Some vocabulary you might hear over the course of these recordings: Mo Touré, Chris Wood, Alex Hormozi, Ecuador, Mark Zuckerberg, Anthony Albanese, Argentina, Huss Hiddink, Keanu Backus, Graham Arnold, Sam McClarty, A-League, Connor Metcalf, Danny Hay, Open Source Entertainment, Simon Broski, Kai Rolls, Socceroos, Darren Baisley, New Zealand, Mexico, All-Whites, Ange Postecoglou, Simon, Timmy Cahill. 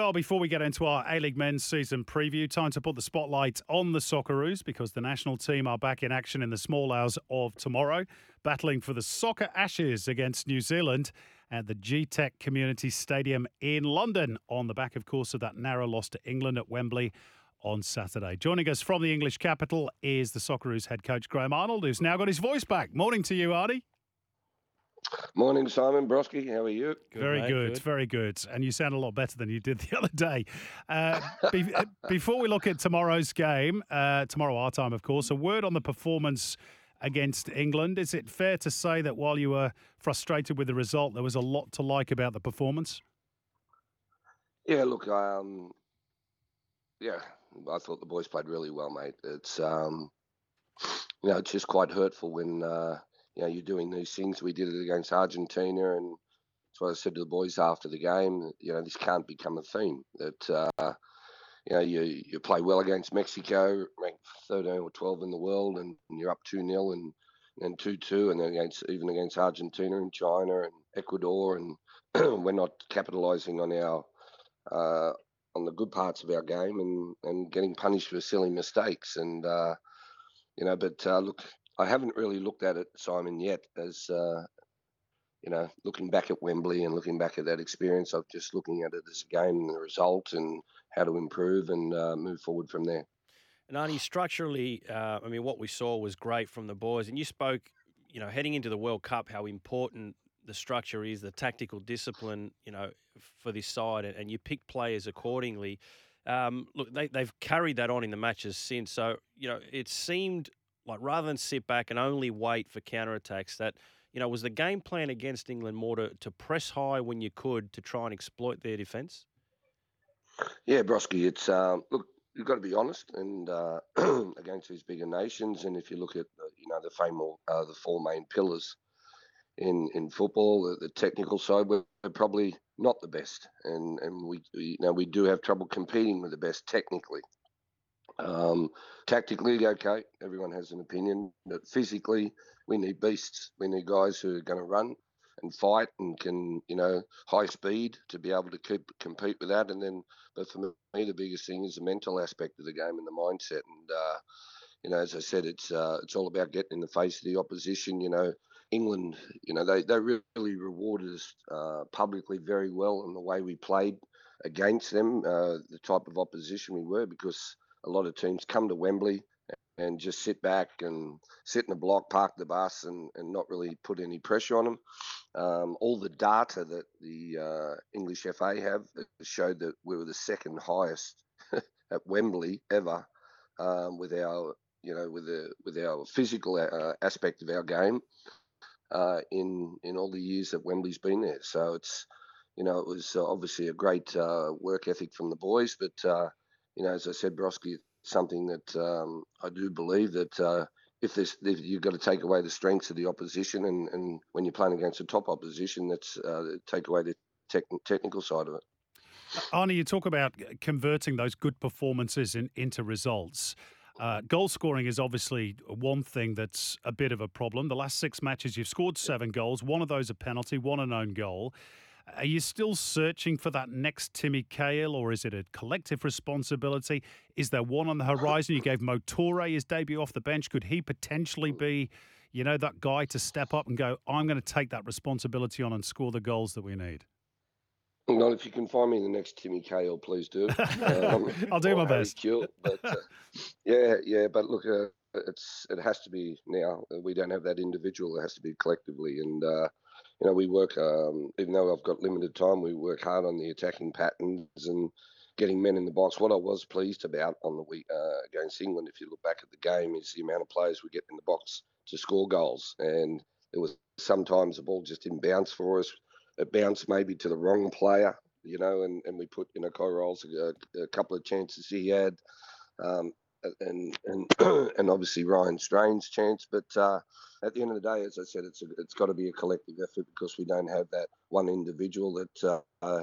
Well, before we get into our A-League men's season preview, time to put the spotlight on the Socceroos because the national team are back in action in the small hours of tomorrow, battling for the Soccer Ashes against New Zealand at the G-Tech Community Stadium in London on the back, of course, of that narrow loss to England at Wembley on Saturday. Joining us from the English capital is the Socceroos head coach, Graham Arnold, who's now got his voice back. Morning to you, Arnie. Morning, Simon Broski. How are you? Good, very mate, good, very good. And you sound a lot better than you did the other day. Before we look at tomorrow's game, tomorrow our time, of course, a word on the performance against England. Is it fair to say that while you were frustrated with the result, there was a lot to like about the performance? Yeah, look, I thought the boys played really well, mate. It's, it's just quite hurtful when... you're doing these things. We did it against Argentina, and that's what I said to the boys after the game. You know, this can't become a theme. That you play well against Mexico, ranked 13 or 12 in the world, and you're up 2-0 and 2-2, and then against Argentina and China and Ecuador, and we're not capitalising on our on the good parts of our game and getting punished for silly mistakes. And look. I haven't really looked at it, Simon, yet as, looking back at Wembley and looking back at that experience. I'm just looking at it as a game and the result and how to improve and move forward from there. And Arnie, structurally, what we saw was great from the boys. And you spoke, heading into the World Cup, how important the structure is, the tactical discipline, for this side. And you pick players accordingly. They've carried that on in the matches since. So, it seemed... like rather than sit back and only wait for counterattacks, that, was the game plan against England more to press high when you could to try and exploit their defence? Yeah, Broski, it's, you've got to be honest and against these bigger nations. And if you look at, the four main pillars in football, the technical side, we're probably not the best. And we do have trouble competing with the best technically. Tactically, okay, everyone has an opinion, but physically we need beasts. We need guys who are going to run and fight and can, high speed to be able to compete with that. And then, but for me, the biggest thing is the mental aspect of the game and the mindset. And, as I said, it's all about getting in the face of the opposition. England, they really rewarded us publicly very well in the way we played against them, the type of opposition we were, because a lot of teams come to Wembley and just sit back and sit in a block, park the bus and not really put any pressure on them. All the data that the English FA have showed that we were the second highest at Wembley ever with our, with our physical aspect of our game in all the years that Wembley's been there. So it's, it was obviously a great work ethic from the boys, but, as I said, Broski, something that I do believe that if you've got to take away the strengths of the opposition, and when you're playing against a top opposition, that's take away the technical side of it. Arnie, you talk about converting those good performances into results. Goal scoring is obviously one thing that's a bit of a problem. The last 6 matches, you've scored 7 goals. One of those a penalty, one an own goal. Are you still searching for that next Timmy Cahill, or is it a collective responsibility? Is there one on the horizon? You gave Mo Touré his debut off the bench. Could he potentially be, that guy to step up and go, I'm going to take that responsibility on and score the goals that we need? Not if you can find me the next Timmy Cahill, please do. I'll do my best. Kill, but, but look, it has to be now. We don't have that individual. It has to be collectively, and... we work, even though I've got limited time, we work hard on the attacking patterns and getting men in the box. What I was pleased about on the week against England, if you look back at the game, is the amount of players we get in the box to score goals. And it was sometimes the ball just didn't bounce for us. It bounced maybe to the wrong player, and we put, Kai Rolls a couple of chances he had, and obviously Ryan Strain's chance. But at the end of the day, as I said, it's got to be a collective effort because we don't have that one individual that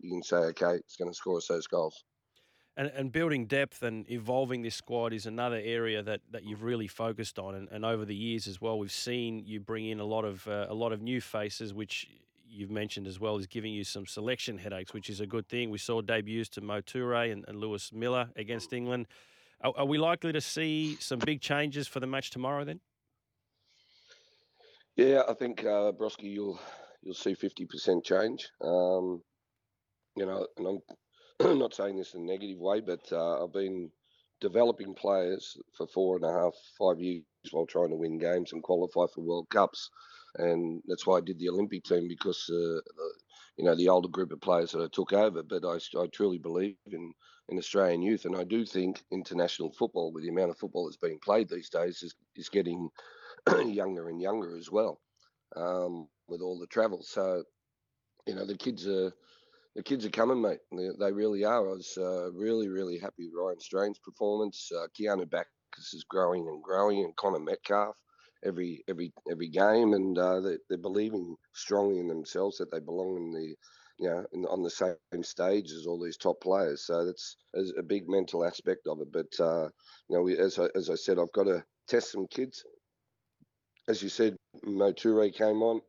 you can say, okay, it's going to score us those goals. And building depth and evolving this squad is another area that you've really focused on. And over the years as well, we've seen you bring in a lot of new faces, which you've mentioned as well is giving you some selection headaches, which is a good thing. We saw debuts to Mo Touré and Lewis Miller against England. Are we likely to see some big changes for the match tomorrow then? Yeah, I think, Broski, you'll see 50% change. You know, and I'm not saying this in a negative way, but I've been developing players for 4.5, 5 years while trying to win games and qualify for World Cups. And that's why I did the Olympic team, because, you know, the older group of players that I took over. But I truly believe in Australian youth. And I do think international football, with the amount of football that's being played these days, is getting younger and younger as well, with all the travel. So, you know, the kids are coming, mate. They really are. I was really, really happy with Ryan Strain's performance. Keanu Backus is growing, and Connor Metcalf every game, and they're believing strongly in themselves that they belong in the, you know, on the same stage as all these top players. So that's a big mental aspect of it. But you know, as I said, I've got to test some kids. As you said, Mo Touré came on,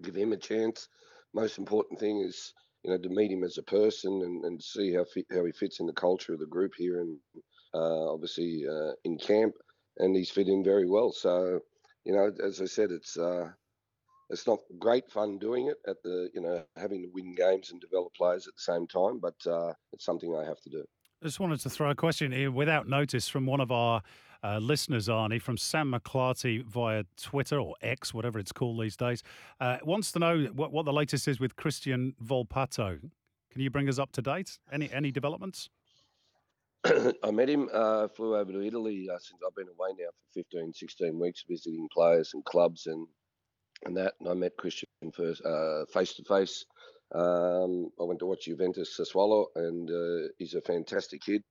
give him a chance. Most important thing is, you know, to meet him as a person and see how he fits in the culture of the group here, and obviously in camp, and he's fit in very well. So, you know, as I said, it's not great fun doing it at the, you know, having to win games and develop players at the same time, but it's something I have to do. I just wanted to throw a question in without notice from one of our listeners, Arnie, from Sam McClarty via Twitter, or X, whatever it's called these days, wants to know what the latest is with Christian Volpato. Can you bring us up to date? Any developments? I met him, flew over to Italy since I've been away now for 15, 16 weeks, visiting players and clubs and that. And I met Christian first face-to-face. I went to watch Juventus Sassuolo, and he's a fantastic kid.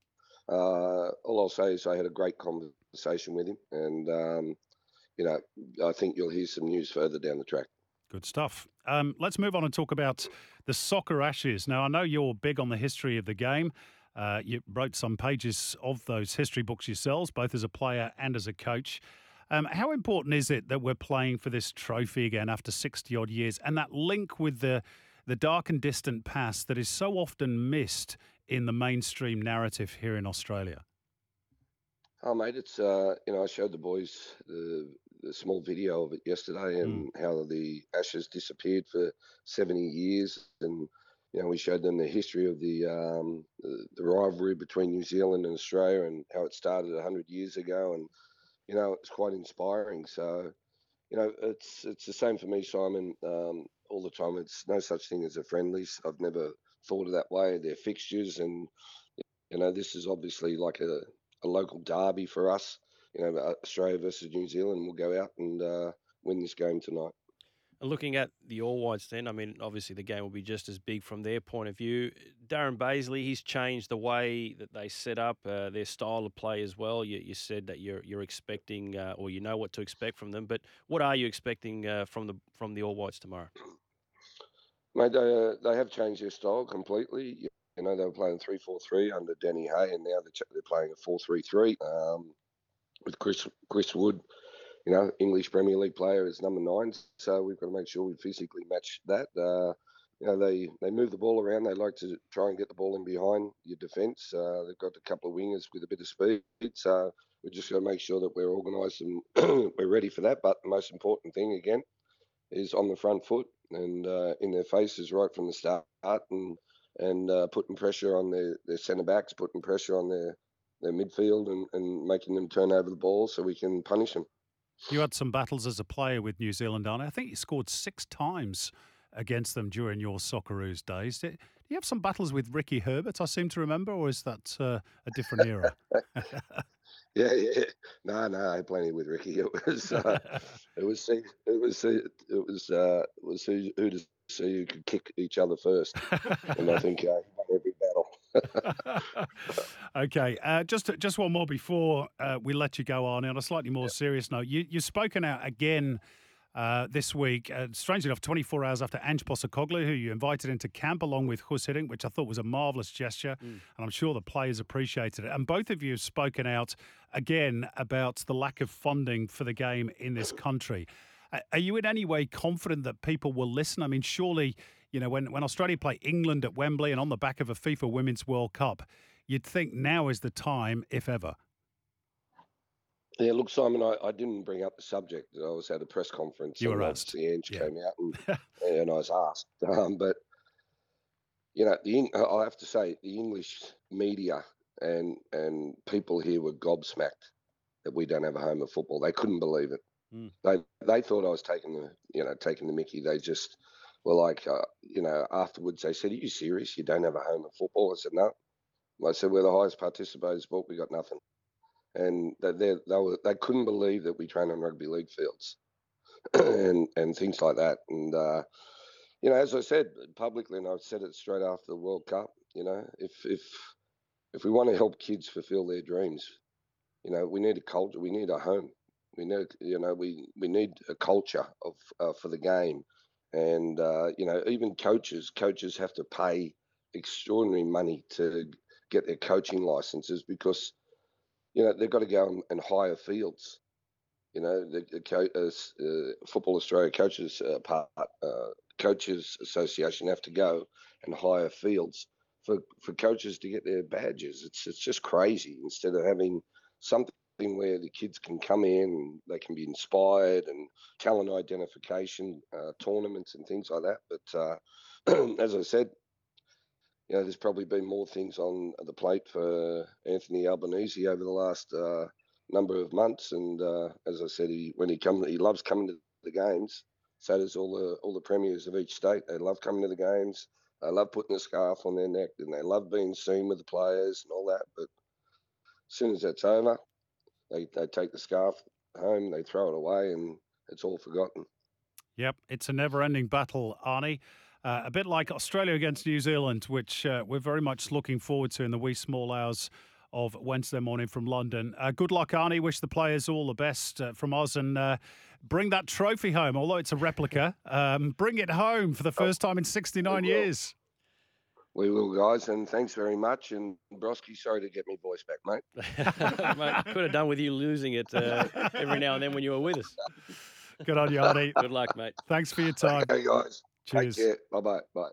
All I'll say is I had a great conversation with him, and, you know, I think you'll hear some news further down the track. Good stuff. Let's move on and talk about the Soccer Ashes. Now, I know you're big on the history of the game. You wrote some pages of those history books yourselves, both as a player and as a coach. How important is it that we're playing for this trophy again after 60-odd years, and that link with the dark and distant past that is so often missed in the mainstream narrative here in Australia? Oh, mate, it's, you know, I showed the boys the small video of it yesterday, and how the Ashes disappeared for 70 years. And, you know, we showed them the history of the rivalry between New Zealand and Australia, and how it started 100 years ago. And, you know, it's quite inspiring. So, you know, it's the same for me, Simon, all the time. It's no such thing as a friendlies. I've never thought of that way. They're fixtures, and, you know, this is obviously like a local derby for us. You know, Australia versus New Zealand. We'll go out and win this game tonight. And looking at the All-Whites then, I mean, obviously the game will be just as big from their point of view. Darren Baisley, he's changed the way that they set up their style of play as well. You said that you're expecting, or you know what to expect from them, but what are you expecting from the All-Whites tomorrow? Mate, they have changed their style completely. You know, they were playing 3-4-3 under Danny Hay, and now they're playing a 4-3-3 with Chris Wood, you know, English Premier League player, is number 9. So we've got to make sure we physically match that. You know, they move the ball around. They like to try and get the ball in behind your defence. They've got a couple of wingers with a bit of speed. So we're just going to make sure that we're organised and we're ready for that. But the most important thing, again, is on the front foot, and in their faces right from the start, and putting pressure on their centre-backs, putting pressure on their midfield, and making them turn over the ball so we can punish them. You had some battles as a player with New Zealand, Arnie. I think you scored 6 times against them during your Socceroos days. Do you have some battles with Ricky Herbert, I seem to remember, or is that a different era? Yeah. No, I had plenty with Ricky. It was who to see who could kick each other first, and I think every battle. Okay, just one more before we let you go on. On a slightly more serious note, you've spoken out again this week. Strangely enough, 24 hours after Ange Postecoglou, who you invited into camp along with Huss Hiddink, which I thought was a marvellous gesture, and I'm sure the players appreciated it. And both of you have spoken out again about the lack of funding for the game in this country. Are you in any way confident that people will listen? I mean, surely, you know, when Australia play England at Wembley and on the back of a FIFA Women's World Cup, you'd think now is the time, if ever. Yeah, look, Simon, I didn't bring up the subject. I was at a press conference. You were asked. The Ange came out and I was asked. But, you know, I have to say the English media and people here were gobsmacked that we don't have a home of football. They couldn't believe it. Mm. They thought I was taking the mickey. They just were like, afterwards they said, "Are you serious? You don't have a home of football?" I said, "No." I said, "We're the highest participating sport. We got nothing." And they couldn't believe that we train on rugby league fields and things like that. And, as I said publicly, and I said it straight after the World Cup, if we want to help kids fulfill their dreams, we need a culture, we need a home. We need, we need a culture of for the game. And, even coaches have to pay extraordinary money to get their coaching licenses because they've got to go and hire fields. The Football Australia Coaches Coaches Association have to go and hire fields for coaches to get their badges. It's just crazy. Instead of having something where the kids can come in and they can be inspired and talent identification tournaments and things like that. But as I said, there's probably been more things on the plate for Anthony Albanese over the last number of months. And as I said, he loves coming to the games. So does all the premiers of each state. They love coming to the games. They love putting a scarf on their neck, and they love being seen with the players and all that. But as soon as that's over, they take the scarf home, they throw it away, and it's all forgotten. Yep, it's a never-ending battle, Arnie. A bit like Australia against New Zealand, which we're very much looking forward to in the wee small hours of Wednesday morning from London. Good luck, Arnie. Wish the players all the best from us, and bring that trophy home, although it's a replica. Bring it home for the first time in 69 years. We will, guys, and thanks very much. And Broski, sorry to get my voice back, mate. Mate, could have done with you losing it every now and then when you were with us. Good on you, Arnie. Good luck, mate. Thanks for your time. Okay, guys. Cheers. Take care. Bye-bye. Bye.